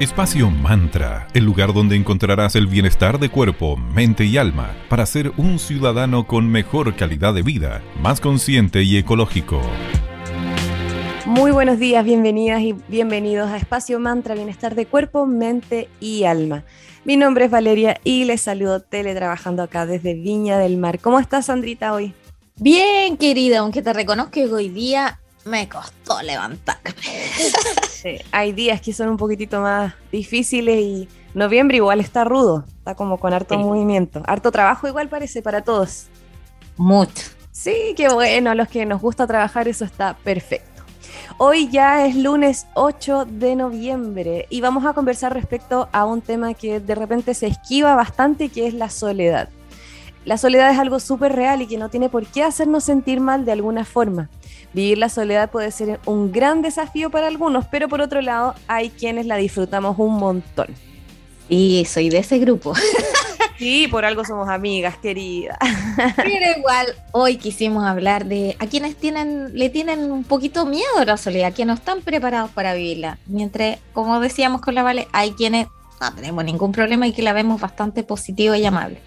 Espacio Mantra, el lugar donde encontrarás el bienestar de cuerpo, mente y alma para ser un ciudadano con mejor calidad de vida, más consciente y ecológico. Muy buenos días, bienvenidas y bienvenidos a Espacio Mantra, bienestar de cuerpo, mente y alma. Mi nombre es Valeria y les saludo teletrabajando acá desde Viña del Mar. ¿Cómo estás, Sandrita, hoy? Bien, querida, aunque te reconozco que hoy día me costó levantarme. Sí, hay días que son un poquitito más difíciles y noviembre igual está rudo, está como con harto movimiento, harto trabajo igual parece para todos. Mucho. Sí, qué bueno, a los que nos gusta trabajar eso está perfecto. Hoy ya es lunes 8 de noviembre y vamos a conversar respecto a un tema que de repente se esquiva bastante, que es la soledad. La soledad es algo súper real y que no tiene por qué hacernos sentir mal de alguna forma. Vivir la soledad puede ser un gran desafío para algunos, pero por otro lado hay quienes la disfrutamos un montón. Sí, soy de ese grupo. Sí, por algo somos amigas, querida. Pero igual, hoy quisimos hablar de a quienes le tienen un poquito miedo a la soledad, que no están preparados para vivirla. Mientras, como decíamos con la Vale, hay quienes no tenemos ningún problema y que la vemos bastante positiva y amable.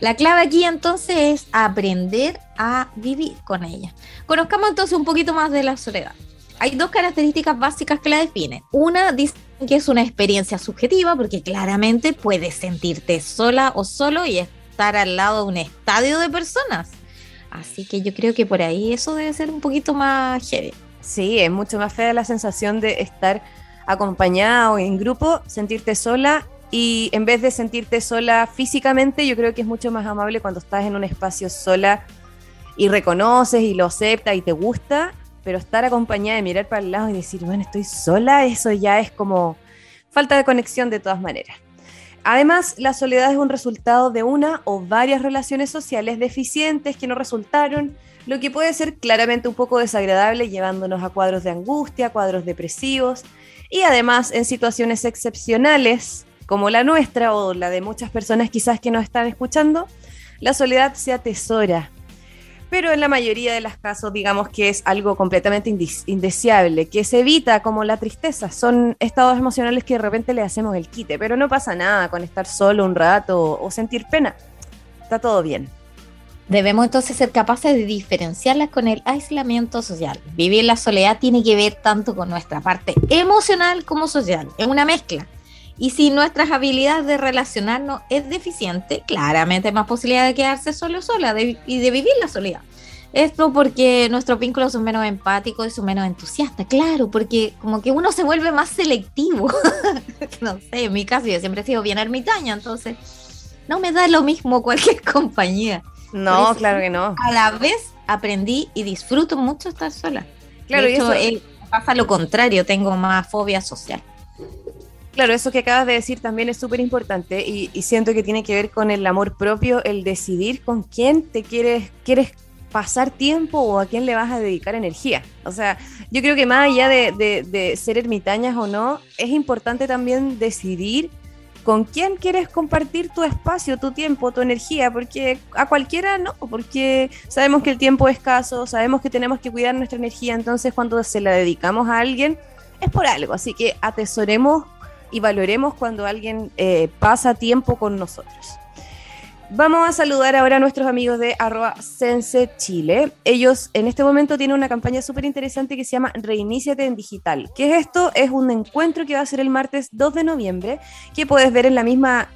La clave aquí entonces es aprender a vivir con ella. Conozcamos entonces un poquito más de la soledad. Hay dos características básicas que la definen. Una dice que es una experiencia subjetiva porque claramente puedes sentirte sola o solo y estar al lado de un estadio de personas. Así que yo creo que por ahí eso debe ser un poquito más heavy. Sí, es mucho más fea la sensación de estar acompañado en grupo, sentirte sola, y en vez de sentirte sola físicamente, yo creo que es mucho más amable cuando estás en un espacio sola y reconoces y lo aceptas y te gusta, pero estar acompañada y mirar para el lado y decir, bueno, estoy sola, eso ya es como falta de conexión de todas maneras. Además, la soledad es un resultado de una o varias relaciones sociales deficientes que no resultaron, lo que puede ser claramente un poco desagradable, llevándonos a cuadros de angustia, cuadros depresivos, y además en situaciones excepcionales como la nuestra o la de muchas personas quizás que nos están escuchando, la soledad se atesora. Pero en la mayoría de los casos digamos que es algo completamente indeseable, que se evita, como la tristeza. Son estados emocionales que de repente le hacemos el quite, pero no pasa nada con estar solo un rato o sentir pena. Está todo bien. Debemos entonces ser capaces de diferenciarlas con el aislamiento social. Vivir la soledad tiene que ver tanto con nuestra parte emocional como social. Es una mezcla. Y si nuestras habilidades de relacionarnos es deficiente, claramente hay más posibilidad de quedarse solo o sola y de vivir la soledad. Esto porque nuestros vínculos son menos empáticos y son menos entusiastas. Claro, porque como que uno se vuelve más selectivo. No sé, en mi caso yo siempre he sido bien ermitaña, entonces no me da lo mismo cualquier compañía. No, claro que no. A la vez aprendí y disfruto mucho estar sola. Claro, de hecho, y eso pasa lo contrario, tengo más fobia social. Claro, eso que acabas de decir también es súper importante y siento que tiene que ver con el amor propio, el decidir con quién te quieres pasar tiempo o a quién le vas a dedicar energía. O sea, yo creo que más allá de ser ermitañas o no, es importante también decidir con quién quieres compartir tu espacio, tu tiempo, tu energía, porque a cualquiera no, porque sabemos que el tiempo es escaso, sabemos que tenemos que cuidar nuestra energía, entonces cuando se la dedicamos a alguien es por algo, así que atesoremos y valoremos cuando alguien pasa tiempo con nosotros. Vamos a saludar ahora a nuestros amigos de @SenseChile. Ellos en este momento tienen una campaña súper interesante que se llama Reiníciate en Digital. ¿Qué es esto? Es un encuentro que va a ser el martes 2 de noviembre, que puedes ver en la misma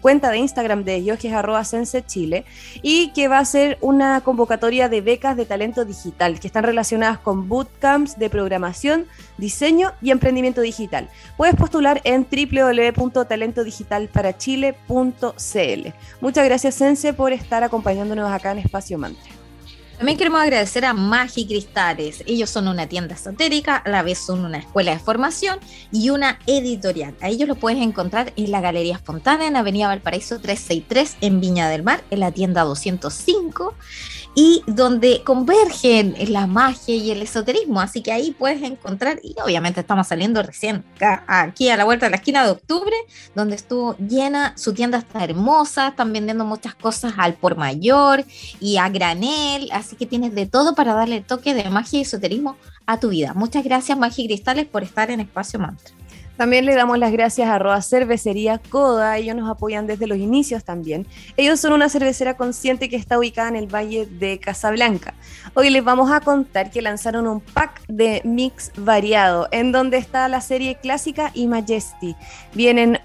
cuenta de Instagram de ellos, que es @SenseChile, y que va a ser una convocatoria de becas de talento digital, que están relacionadas con bootcamps de programación, diseño y emprendimiento digital. Puedes postular en www.talentodigitalparachile.cl. Muchas gracias, Sense, por estar acompañándonos acá en Espacio Mantra. También queremos agradecer a Magi Cristales. Ellos son una tienda esotérica, a la vez son una escuela de formación y una editorial. A ellos los puedes encontrar en la Galería Fontana, en Avenida Valparaíso 363, en Viña del Mar, en la tienda 205, y donde convergen la magia y el esoterismo. Así que ahí puedes encontrar, y obviamente estamos saliendo recién aquí a la vuelta de la esquina de octubre, donde estuvo llena, su tienda está hermosa, están vendiendo muchas cosas al por mayor y a granel, así que tienes de todo para darle el toque de magia y esoterismo a tu vida. Muchas gracias, Magi Cristales, por estar en Espacio Mantra. También le damos las gracias a Aroa Cervecería Coda, ellos nos apoyan desde los inicios también. Ellos son una cervecera consciente que está ubicada en el Valle de Casablanca. Hoy les vamos a contar que lanzaron un pack de mix variado, en donde está la serie Clásica y Majesty. Vienen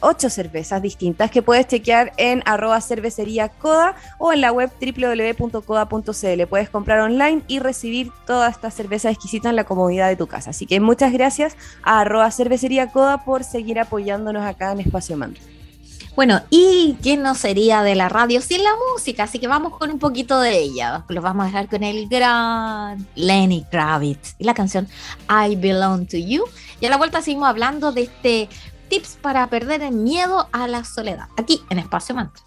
8 cervezas distintas que puedes chequear en Aroa Cervecería Coda o en la web www.coda.cl. Puedes comprar online y recibir toda esta cerveza exquisita en la comodidad de tu casa. Así que muchas gracias a Aroa Cervecería Coda por seguir apoyándonos acá en Espacio Mantra. Bueno, ¿y qué no sería de la radio sin la música? Así que vamos con un poquito de ella. Los vamos a dejar con el gran Lenny Kravitz y la canción I Belong to You. Y a la vuelta seguimos hablando de este tips para perder el miedo a la soledad, aquí en Espacio Mantra.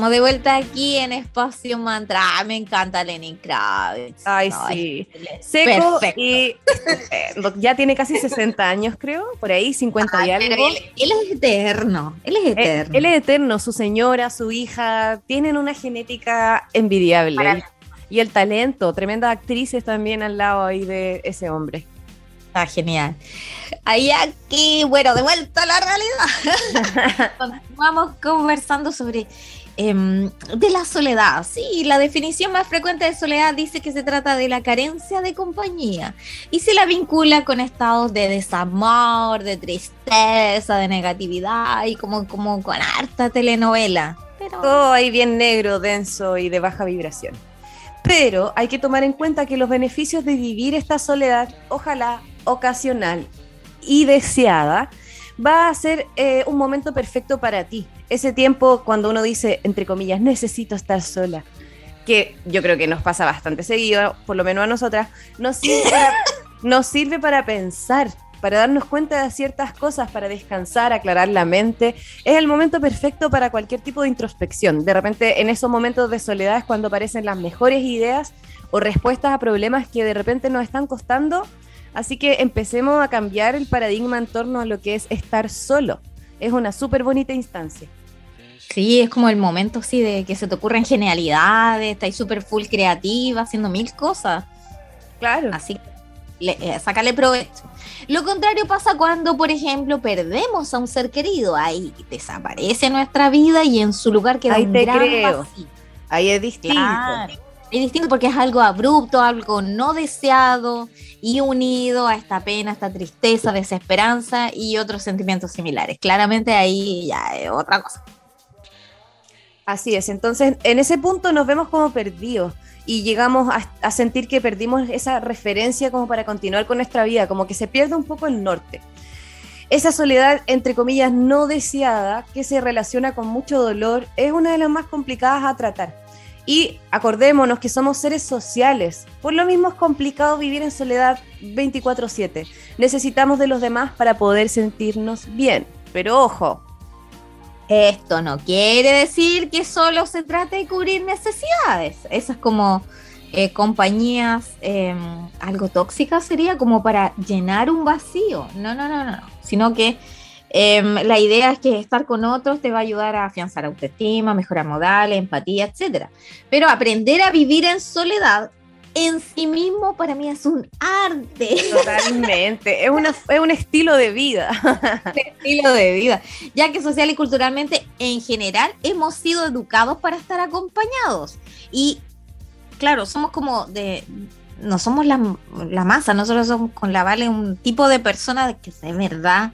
Estamos de vuelta aquí en Espacio Mantra. Me encanta Lenny Kravitz. Ay, no, sí. Seco perfecto. Y ya tiene casi 60 años, creo, por ahí, 50 y algo. Pero él es eterno, él es eterno. Su señora, su hija, tienen una genética envidiable. Y el talento, tremendas actrices también al lado ahí de ese hombre. Ah, genial. Ahí aquí, bueno, de vuelta a la realidad. Continuamos conversando sobre de la soledad. Sí, la definición más frecuente de soledad dice que se trata de la carencia de compañía y se la vincula con estados de desamor, de tristeza, de negatividad y como con harta telenovela. Pero... todo ahí bien negro, denso y de baja vibración. Pero hay que tomar en cuenta que los beneficios de vivir esta soledad, ojalá ocasional y deseada, va a ser un momento perfecto para ti. Ese tiempo cuando uno dice, entre comillas, necesito estar sola, que yo creo que nos pasa bastante seguido, por lo menos a nosotras, nos sirve para pensar, para darnos cuenta de ciertas cosas, para descansar, aclarar la mente. Es el momento perfecto para cualquier tipo de introspección. De repente, en esos momentos de soledad es cuando aparecen las mejores ideas o respuestas a problemas que de repente nos están costando. Así que empecemos a cambiar el paradigma en torno a lo que es estar solo. Es una súper bonita instancia. Sí, es como el momento sí, de que se te ocurren genialidades, estáis súper full creativa, haciendo mil cosas. Claro. Así que sácale provecho. Lo contrario pasa cuando, por ejemplo, perdemos a un ser querido. Ahí desaparece nuestra vida y en su lugar queda un gran vacío. Ahí es distinto. Claro, es distinto porque es algo abrupto, algo no deseado y unido a esta pena, esta tristeza, desesperanza y otros sentimientos similares. Claramente ahí ya es otra cosa. Así es, entonces en ese punto nos vemos como perdidos. Y llegamos a sentir que perdimos esa referencia como para continuar con nuestra vida, como que se pierde un poco el norte. Esa soledad, entre comillas, no deseada, que se relaciona con mucho dolor, es una de las más complicadas a tratar. Y acordémonos que somos seres sociales, por lo mismo es complicado vivir en soledad 24/7. Necesitamos de los demás para poder sentirnos bien, pero ojo. Esto no quiere decir que solo se trate de cubrir necesidades. Esas como compañías algo tóxicas sería como para llenar un vacío. No. Sino que la idea es que estar con otros te va a ayudar a afianzar autoestima, mejorar modales, empatía, etc. Pero aprender a vivir en soledad en sí mismo para mí es un arte. Totalmente, es un estilo de vida. Ya que social y culturalmente en general hemos sido educados para estar acompañados. Y claro, somos como no somos la masa, nosotros somos con la Vale un tipo de persona que de verdad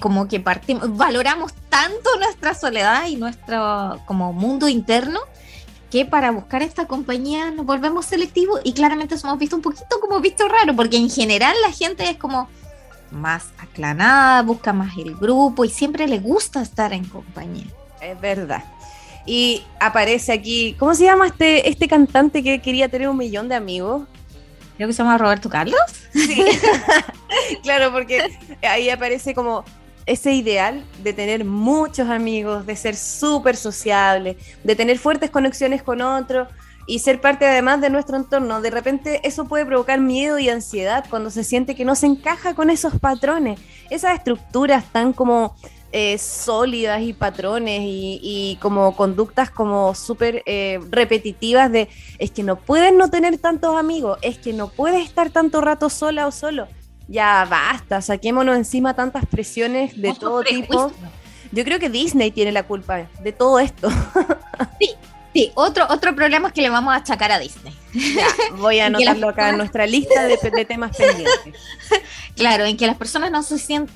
como que valoramos tanto nuestra soledad y nuestro como mundo interno, que para buscar esta compañía nos volvemos selectivos y claramente somos vistos un poquito como visto raro, porque en general la gente es como más aclanada, busca más el grupo y siempre le gusta estar en compañía. Es verdad. Y aparece aquí, ¿cómo se llama este cantante que quería tener 1 millón de amigos? Creo que se llama Roberto Carlos. Sí, claro, porque ahí aparece como... ese ideal de tener muchos amigos, de ser súper sociable, de tener fuertes conexiones con otros y ser parte además de nuestro entorno. De repente eso puede provocar miedo y ansiedad cuando se siente que no se encaja con esos patrones, esas estructuras tan como sólidas y patrones y como conductas como súper repetitivas de es que no puedes no tener tantos amigos, es que no puedes estar tanto rato sola o solo. Ya basta, saquémonos encima tantas presiones de todo tipo. Yo creo que Disney tiene la culpa de todo esto. Sí, otro problema es que le vamos a achacar a Disney. Ya, voy a anotarlo acá en nuestra lista de temas pendientes. Claro, en que las personas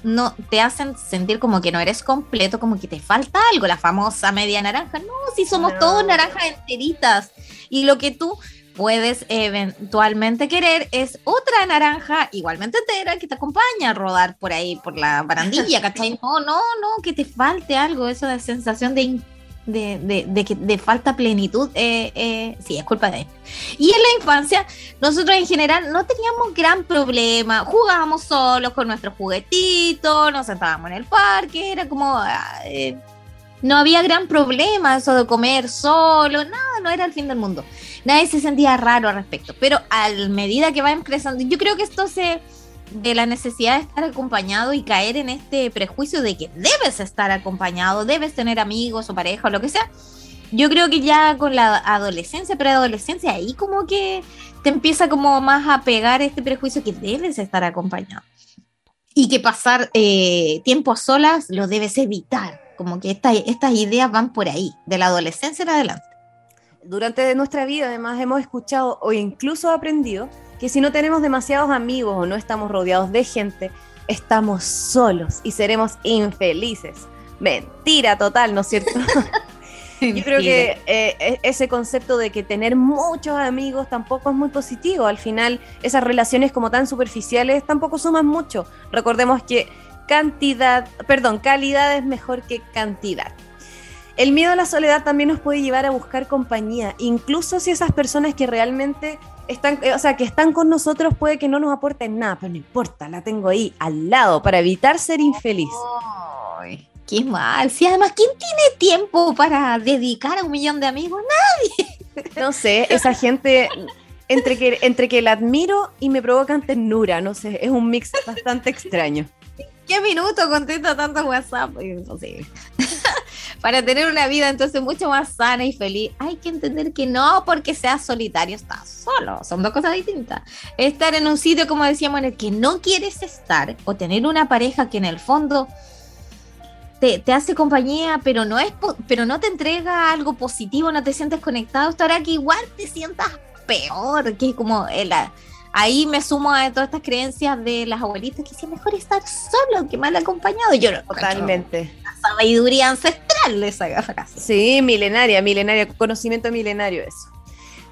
no te hacen sentir como que no eres completo, como que te falta algo, la famosa media naranja. No, si somos todos naranjas enteritas. Y lo que tú puedes eventualmente querer es otra naranja igualmente entera que te acompaña a rodar por ahí, por la barandilla, ¿cachai? No, que te falte algo, esa sensación de que te falta plenitud, sí, es culpa de él. Y en la infancia, nosotros en general no teníamos gran problema, jugábamos solos con nuestros juguetitos, nos sentábamos en el parque, era como... No había gran problema eso de comer solo, nada, no era el fin del mundo. Nadie se sentía raro al respecto, pero a medida que va creciendo, yo creo que esto se... de la necesidad de estar acompañado y caer en este prejuicio de que debes estar acompañado, debes tener amigos o pareja o lo que sea. Yo creo que ya con la adolescencia, preadolescencia, ahí como que te empieza como más a pegar este prejuicio que debes estar acompañado. Y que pasar tiempo a solas lo debes evitar. Como que estas ideas van por ahí, de la adolescencia en adelante. Durante nuestra vida además hemos escuchado o incluso aprendido que si no tenemos demasiados amigos o no estamos rodeados de gente, estamos solos y seremos infelices. Mentira total, ¿no es cierto? Yo creo que ese concepto de que tener muchos amigos tampoco es muy positivo. Al final, esas relaciones como tan superficiales tampoco suman mucho. Recordemos que calidad es mejor que cantidad. El miedo a la soledad también nos puede llevar a buscar compañía, incluso si esas personas que realmente... están con nosotros, puede que no nos aporten nada, pero no importa, la tengo ahí, al lado, para evitar ser infeliz. Ay, qué mal. Sí, además, ¿quién tiene tiempo para dedicar a 1 millón de amigos? Nadie. No sé, esa gente, entre que la admiro y me provocan ternura, no sé, es un mix bastante extraño. ¿Qué minuto contesta tanto WhatsApp? No sé. Para tener una vida entonces mucho más sana y feliz, hay que entender que no porque seas solitario estás solo, son dos cosas distintas. Estar en un sitio, como decíamos, en el que no quieres estar, o tener una pareja que en el fondo te hace compañía, pero no te entrega algo positivo, no te sientes conectado, esto hará que igual te sientas peor, que es como ahí me sumo a todas estas creencias de las abuelitas que decían mejor estar solo que mal acompañado. Yo no, totalmente. La sabiduría ancestral de esa frase. Sí, milenaria, conocimiento milenario eso.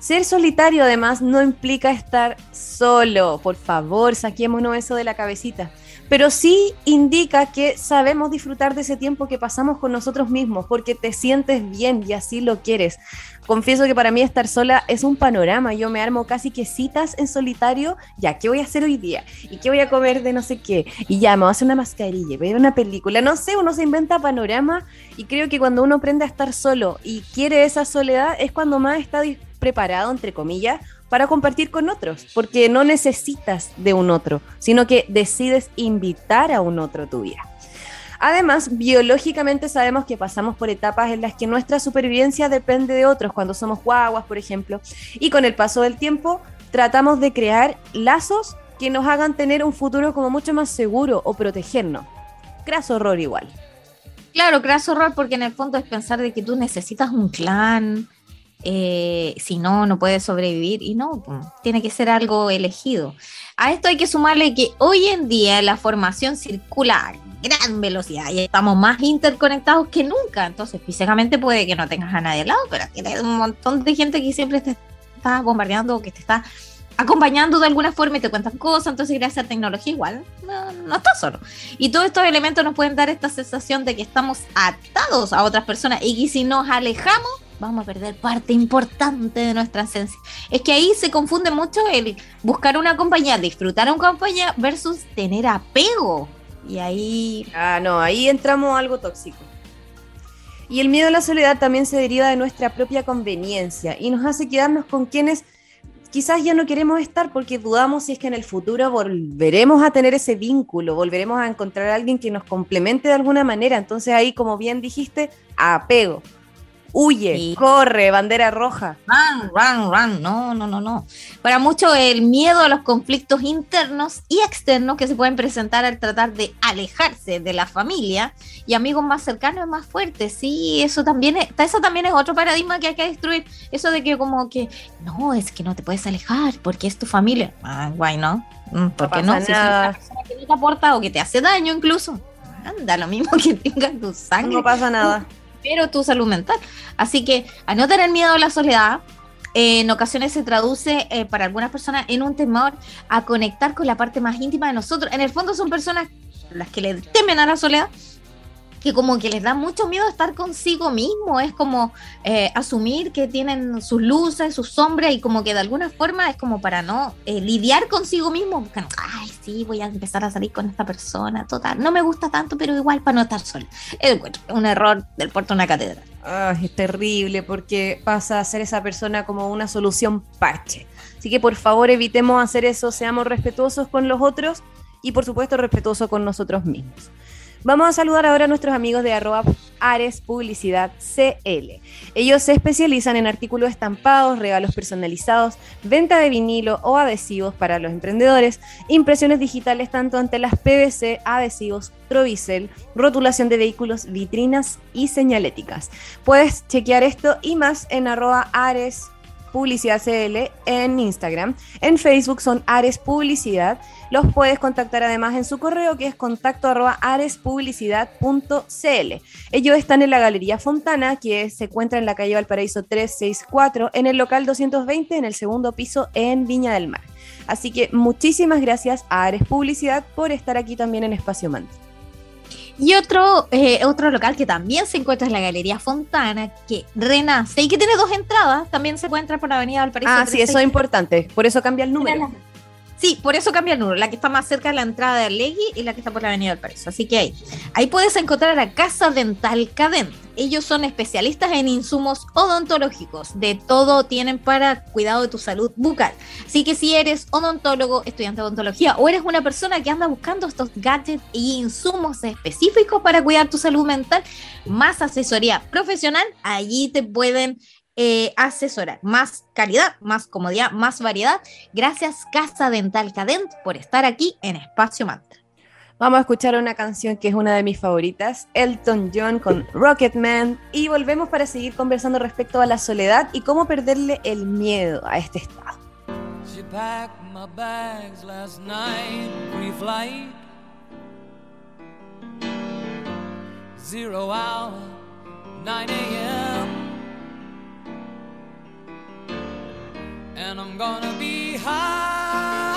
Ser solitario además no implica estar solo, por favor, saquémonos eso de la cabecita. Pero sí indica que sabemos disfrutar de ese tiempo que pasamos con nosotros mismos, porque te sientes bien y así lo quieres. Confieso que para mí estar sola es un panorama, yo me armo casi que citas en solitario, ya, ¿qué voy a hacer hoy día? ¿Y qué voy a comer de no sé qué? Y ya, me voy a hacer una mascarilla, voy a ver una película, no sé, uno se inventa panorama, y creo que cuando uno aprende a estar solo y quiere esa soledad, es cuando más está preparado, entre comillas, para compartir con otros, porque no necesitas de un otro, sino que decides invitar a un otro a tu vida. Además, biológicamente sabemos que pasamos por etapas en las que nuestra supervivencia depende de otros, cuando somos guaguas, por ejemplo, y con el paso del tiempo tratamos de crear lazos que nos hagan tener un futuro como mucho más seguro o protegernos. Craso horror igual. Claro, craso horror, porque en el fondo es pensar de que tú necesitas un clan... si no, no puede sobrevivir y no, tiene que ser algo elegido. A esto hay que sumarle que hoy en día la formación circula a gran velocidad y estamos más interconectados que nunca, entonces físicamente puede que no tengas a nadie al lado, pero tienes un montón de gente que siempre te está bombardeando o que te está acompañando de alguna forma y te cuentan cosas, entonces gracias a tecnología igual no estás solo. Y todos estos elementos nos pueden dar esta sensación de que estamos atados a otras personas y que si nos alejamos vamos a perder parte importante de nuestra esencia. Es que ahí se confunde mucho el buscar una compañía, disfrutar una compañía versus tener apego. Y ahí... ahí entramos a algo tóxico. Y el miedo a la soledad también se deriva de nuestra propia conveniencia y nos hace quedarnos con quienes quizás ya no queremos estar porque dudamos si es que en el futuro volveremos a tener ese vínculo, volveremos a encontrar a alguien que nos complemente de alguna manera. Entonces ahí, como bien dijiste, apego. Huye, sí. Corre, bandera roja. Run, no. Para muchos el miedo a los conflictos internos y externos que se pueden presentar al tratar de alejarse de la familia y amigos más cercanos es más fuerte. Sí, eso también es otro paradigma que hay que destruir. Eso de que como que, no, es que no te puedes alejar porque es tu familia. Guay, ¿no? Porque no, si es una persona que no te aporta o que te hace daño incluso. Anda, lo mismo que tengas tu sangre. No pasa nada. Pero tu salud mental. Así que al no tener miedo a la soledad, en ocasiones se traduce para algunas personas en un temor a conectar con la parte más íntima de nosotros. En el fondo son personas las que le temen a la soledad que como que les da mucho miedo estar consigo mismo, es como asumir que tienen sus luces, sus sombras, y como que de alguna forma es como para no lidiar consigo mismo, porque no, ay sí, voy a empezar a salir con esta persona, total, no me gusta tanto, pero igual para no estar sola. Es un error del puerto de una catedral. Ay, es terrible, porque pasa a ser esa persona como una solución parche. Así que por favor evitemos hacer eso, seamos respetuosos con los otros y por supuesto respetuosos con nosotros mismos. Vamos a saludar ahora a nuestros amigos de arroba Ares Publicidad CL. Ellos se especializan en artículos estampados, regalos personalizados, venta de vinilo o adhesivos para los emprendedores, impresiones digitales tanto ante las PVC, adhesivos, Trovicel, rotulación de vehículos, vitrinas y señaléticas. Puedes chequear esto y más en arroba Ares Publicidad CL en Instagram. En Facebook son Ares Publicidad. Los puedes contactar además en su correo, que es contacto@arespublicidad.cl. Ellos están en la Galería Fontana, que se encuentra en la calle Valparaíso 364, en el local 220, en el segundo piso, en Viña del Mar. Así que muchísimas gracias a Ares Publicidad por estar aquí también en Espacio Mantra. Y otro local que también se encuentra en la Galería Fontana, que renace y que tiene 2 entradas, también se encuentra por la Avenida Valparaíso. Ah, 3, sí, 6. Eso es importante, por eso cambia el número. Sí, por eso cambia el número, la que está más cerca de la entrada de Arlegui y la que está por la Avenida Valparaíso. Así que ahí puedes encontrar a Casa Dental Cadent. Ellos son especialistas en insumos odontológicos, de todo tienen para cuidado de tu salud bucal. Así que si eres odontólogo, estudiante de odontología, o eres una persona que anda buscando estos gadgets y insumos específicos para cuidar tu salud mental, más asesoría profesional, allí te pueden asesorar. Más calidad, más comodidad, más variedad. Gracias Casa Dental Cadent por estar aquí en Espacio Mantra. Vamos a escuchar una canción que es una de mis favoritas, Elton John con Rocketman, y volvemos para seguir conversando respecto a la soledad y cómo perderle el miedo a este estado. She packed my bags last night, pre-flight. Zero hour, 9 a.m. And I'm gonna be high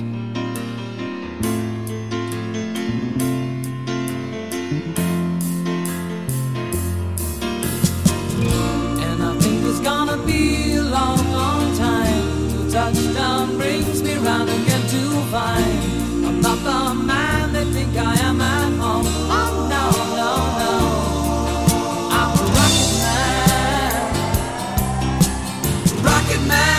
And I think it's gonna be a long, long time till touchdown brings me round again to find I'm not the man they think I am at home. Oh no, no, no, I'm a rocket man, rocket man.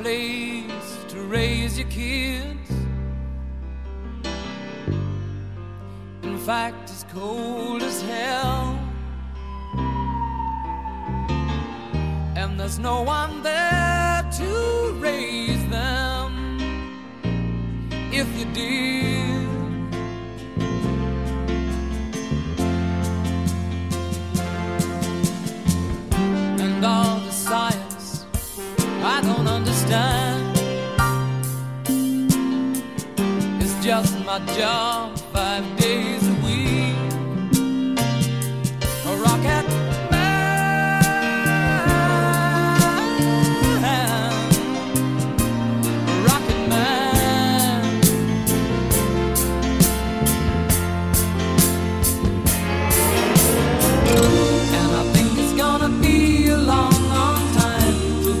Place to raise your kids. In fact, it's cold as hell, and there's no one there to raise them if you did. And all the science I don't understand, it's just my job 5 days a week. A rocket man, a rocket man. And I think it's gonna be a long, long time to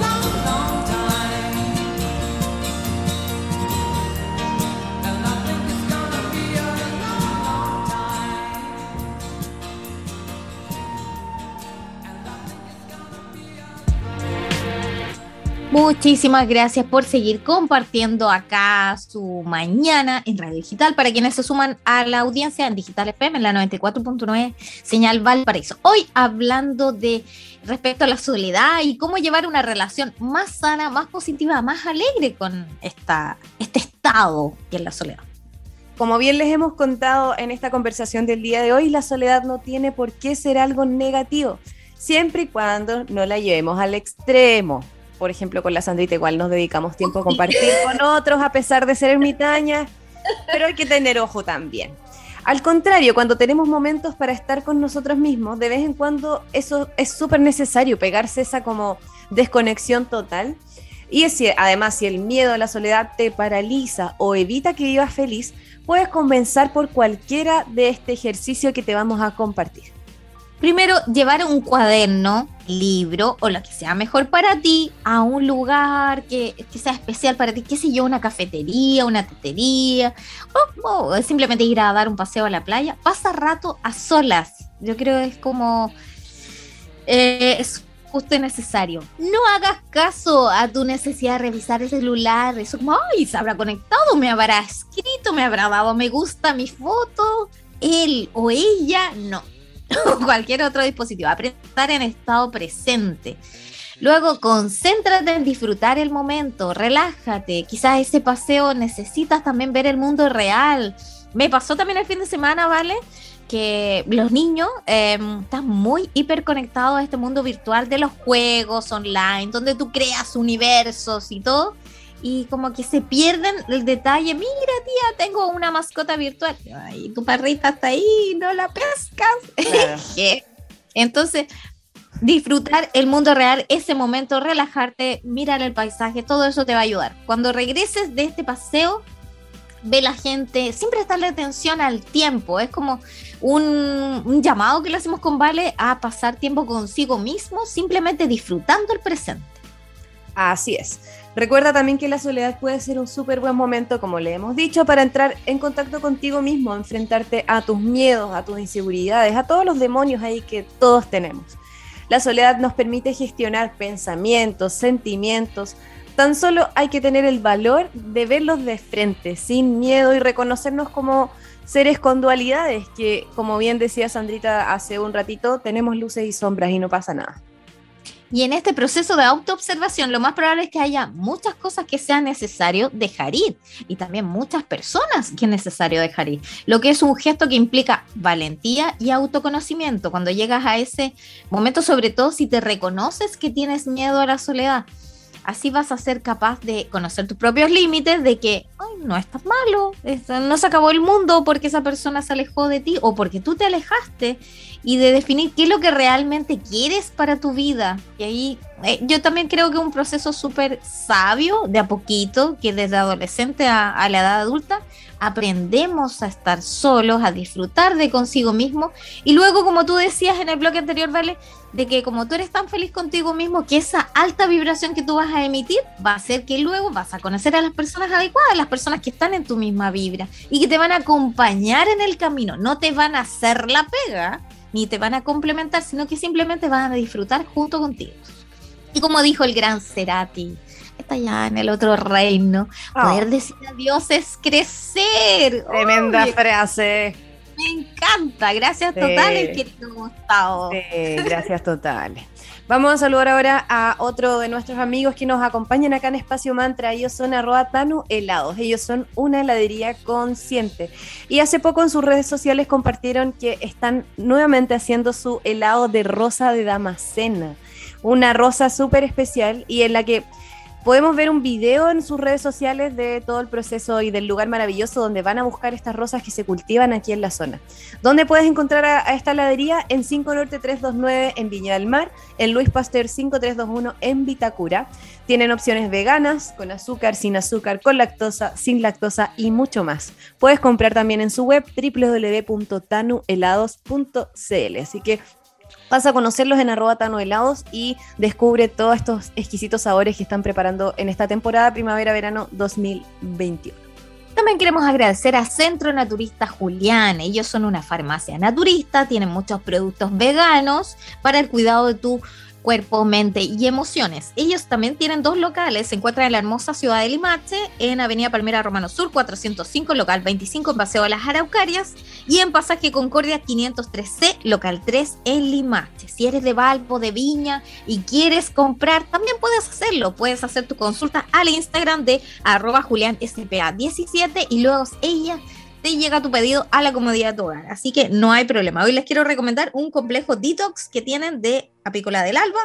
long, long time. And I think it's gonna be a long, long time. And I think it's gonna be a... Muchísimas gracias por seguir compartiendo acá su mañana en Radio Digital. Para quienes se suman a la audiencia en Digital FM, en la 94.9 Señal Valparaíso. Hoy hablando de respecto a la soledad y cómo llevar una relación más sana, más positiva, más alegre con este estado que es la soledad. Como bien les hemos contado en esta conversación del día de hoy, la soledad no tiene por qué ser algo negativo, siempre y cuando no la llevemos al extremo. Por ejemplo, con la Sandrita igual nos dedicamos tiempo a compartir con otros, a pesar de ser ermitañas, pero hay que tener ojo también. Al contrario, cuando tenemos momentos para estar con nosotros mismos, de vez en cuando eso es súper necesario, pegarse esa como desconexión total. Y además, si el miedo a la soledad te paraliza o evita que vivas feliz, puedes comenzar por cualquiera de este ejercicio que te vamos a compartir. Primero, llevar un cuaderno, libro o lo que sea mejor para ti a un lugar que sea especial para ti, qué sé yo, una cafetería, una tetería o simplemente ir a dar un paseo a la playa. Pasa rato a solas, yo creo que es como es justo y necesario. No hagas caso a tu necesidad de revisar el celular, eso como, ay, se habrá conectado, me habrá escrito, me habrá dado me gusta a mi foto, él o ella, no. O cualquier otro dispositivo, estar en estado presente. Luego, concéntrate en disfrutar el momento, relájate, quizás ese paseo necesitas también ver el mundo real. Me pasó también el fin de semana, ¿vale? Que los niños están muy hiperconectados a este mundo virtual de los juegos online, donde tú creas universos y todo, y como que se pierden el detalle. Mira, tía, tengo una mascota virtual. Ay, tu perrita está ahí, no la pescas. Claro. Entonces, disfrutar el mundo real, ese momento, relajarte, mirar el paisaje, todo eso te va a ayudar. Cuando regreses de este paseo, ve la gente, siempre estarle atención al tiempo. Es como un llamado que le hacemos con Vale a pasar tiempo consigo mismo, simplemente disfrutando el presente. Así es. Recuerda también que la soledad puede ser un súper buen momento, como le hemos dicho, para entrar en contacto contigo mismo, enfrentarte a tus miedos, a tus inseguridades, a todos los demonios ahí que todos tenemos. La soledad nos permite gestionar pensamientos, sentimientos. Tan solo hay que tener el valor de verlos de frente, sin miedo, y reconocernos como seres con dualidades, que, como bien decía Sandrita hace un ratito, tenemos luces y sombras y no pasa nada. Y en este proceso de autoobservación, lo más probable es que haya muchas cosas que sea necesario dejar ir, y también muchas personas que es necesario dejar ir, lo que es un gesto que implica valentía y autoconocimiento. Cuando llegas a ese momento, sobre todo si te reconoces que tienes miedo a la soledad, así vas a ser capaz de conocer tus propios límites, de que ay, no estás malo, no se acabó el mundo porque esa persona se alejó de ti o porque tú te alejaste, y de definir qué es lo que realmente quieres para tu vida. Y ahí yo también creo que es un proceso súper sabio, de a poquito, que desde adolescente a la edad adulta aprendemos a estar solos, a disfrutar de consigo mismo, y luego, como tú decías en el bloque anterior, Vale, de que como tú eres tan feliz contigo mismo, que esa alta vibración que tú vas a emitir va a hacer que luego vas a conocer a las personas adecuadas, las personas que están en tu misma vibra y que te van a acompañar en el camino, no te van a hacer la pega ni te van a complementar, sino que simplemente van a disfrutar junto contigo. Y como dijo el gran Cerati, está allá en el otro reino, poder decir adiós es crecer. Tremenda frase. Me encanta. encanta. Gracias totales, querido Gustavo. Gracias totales. Vamos a saludar ahora a otro de nuestros amigos que nos acompañan acá en Espacio Mantra. Ellos son Aroa Tanu Helados. Ellos son una heladería consciente. Y hace poco en sus redes sociales compartieron que están nuevamente haciendo su helado de rosa de Damascena. Una rosa súper especial y en la que podemos ver un video en sus redes sociales de todo el proceso y del lugar maravilloso donde van a buscar estas rosas que se cultivan aquí en la zona. ¿Dónde puedes encontrar a esta heladería? En 5 Norte 329 en Viña del Mar, en Luis Pasteur 5321 en Vitacura. Tienen opciones veganas, con azúcar, sin azúcar, con lactosa, sin lactosa y mucho más. Puedes comprar también en su web www.tanuhelados.cl. Así que pasa a conocerlos en arroba Tanu Helados y descubre todos estos exquisitos sabores que están preparando en esta temporada primavera-verano 2021. También queremos agradecer a Centro Naturista Julián. Ellos son una farmacia naturista, tienen muchos productos veganos para el cuidado de tu cuerpo, mente y emociones. Ellos también tienen dos locales, se encuentran en la hermosa ciudad de Limache, en Avenida Palmera Romano Sur 405, local 25 en Paseo de las Araucarias y en Pasaje Concordia 503C, local 3 en Limache. Si eres de Valpo, de Viña y quieres comprar, también puedes hacerlo. Puedes hacer tu consulta al Instagram de @julianspa17 y luego ella te llega tu pedido a la comodidad de tu hogar, así que no hay problema. Hoy les quiero recomendar un complejo detox que tienen de Apicola del Alba,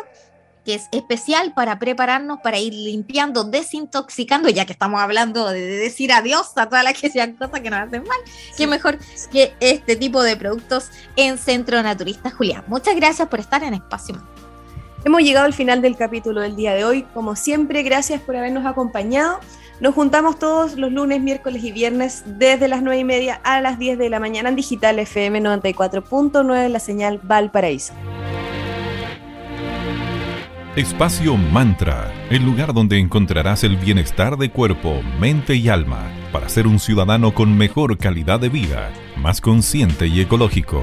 que es especial para prepararnos, para ir limpiando, desintoxicando, ya que estamos hablando de decir adiós a todas las que sean cosas que nos hacen mal, sí. Qué mejor que este tipo de productos en Centro Naturista Julián. Muchas gracias por estar en Espacio Más. Hemos llegado al final del capítulo del día de hoy. Como siempre, gracias por habernos acompañado. Nos juntamos todos los lunes, miércoles y viernes desde las 9:30 a las 10 de la mañana en Digital FM 94.9, la señal Valparaíso. Espacio Mantra, el lugar donde encontrarás el bienestar de cuerpo, mente y alma para ser un ciudadano con mejor calidad de vida, más consciente y ecológico.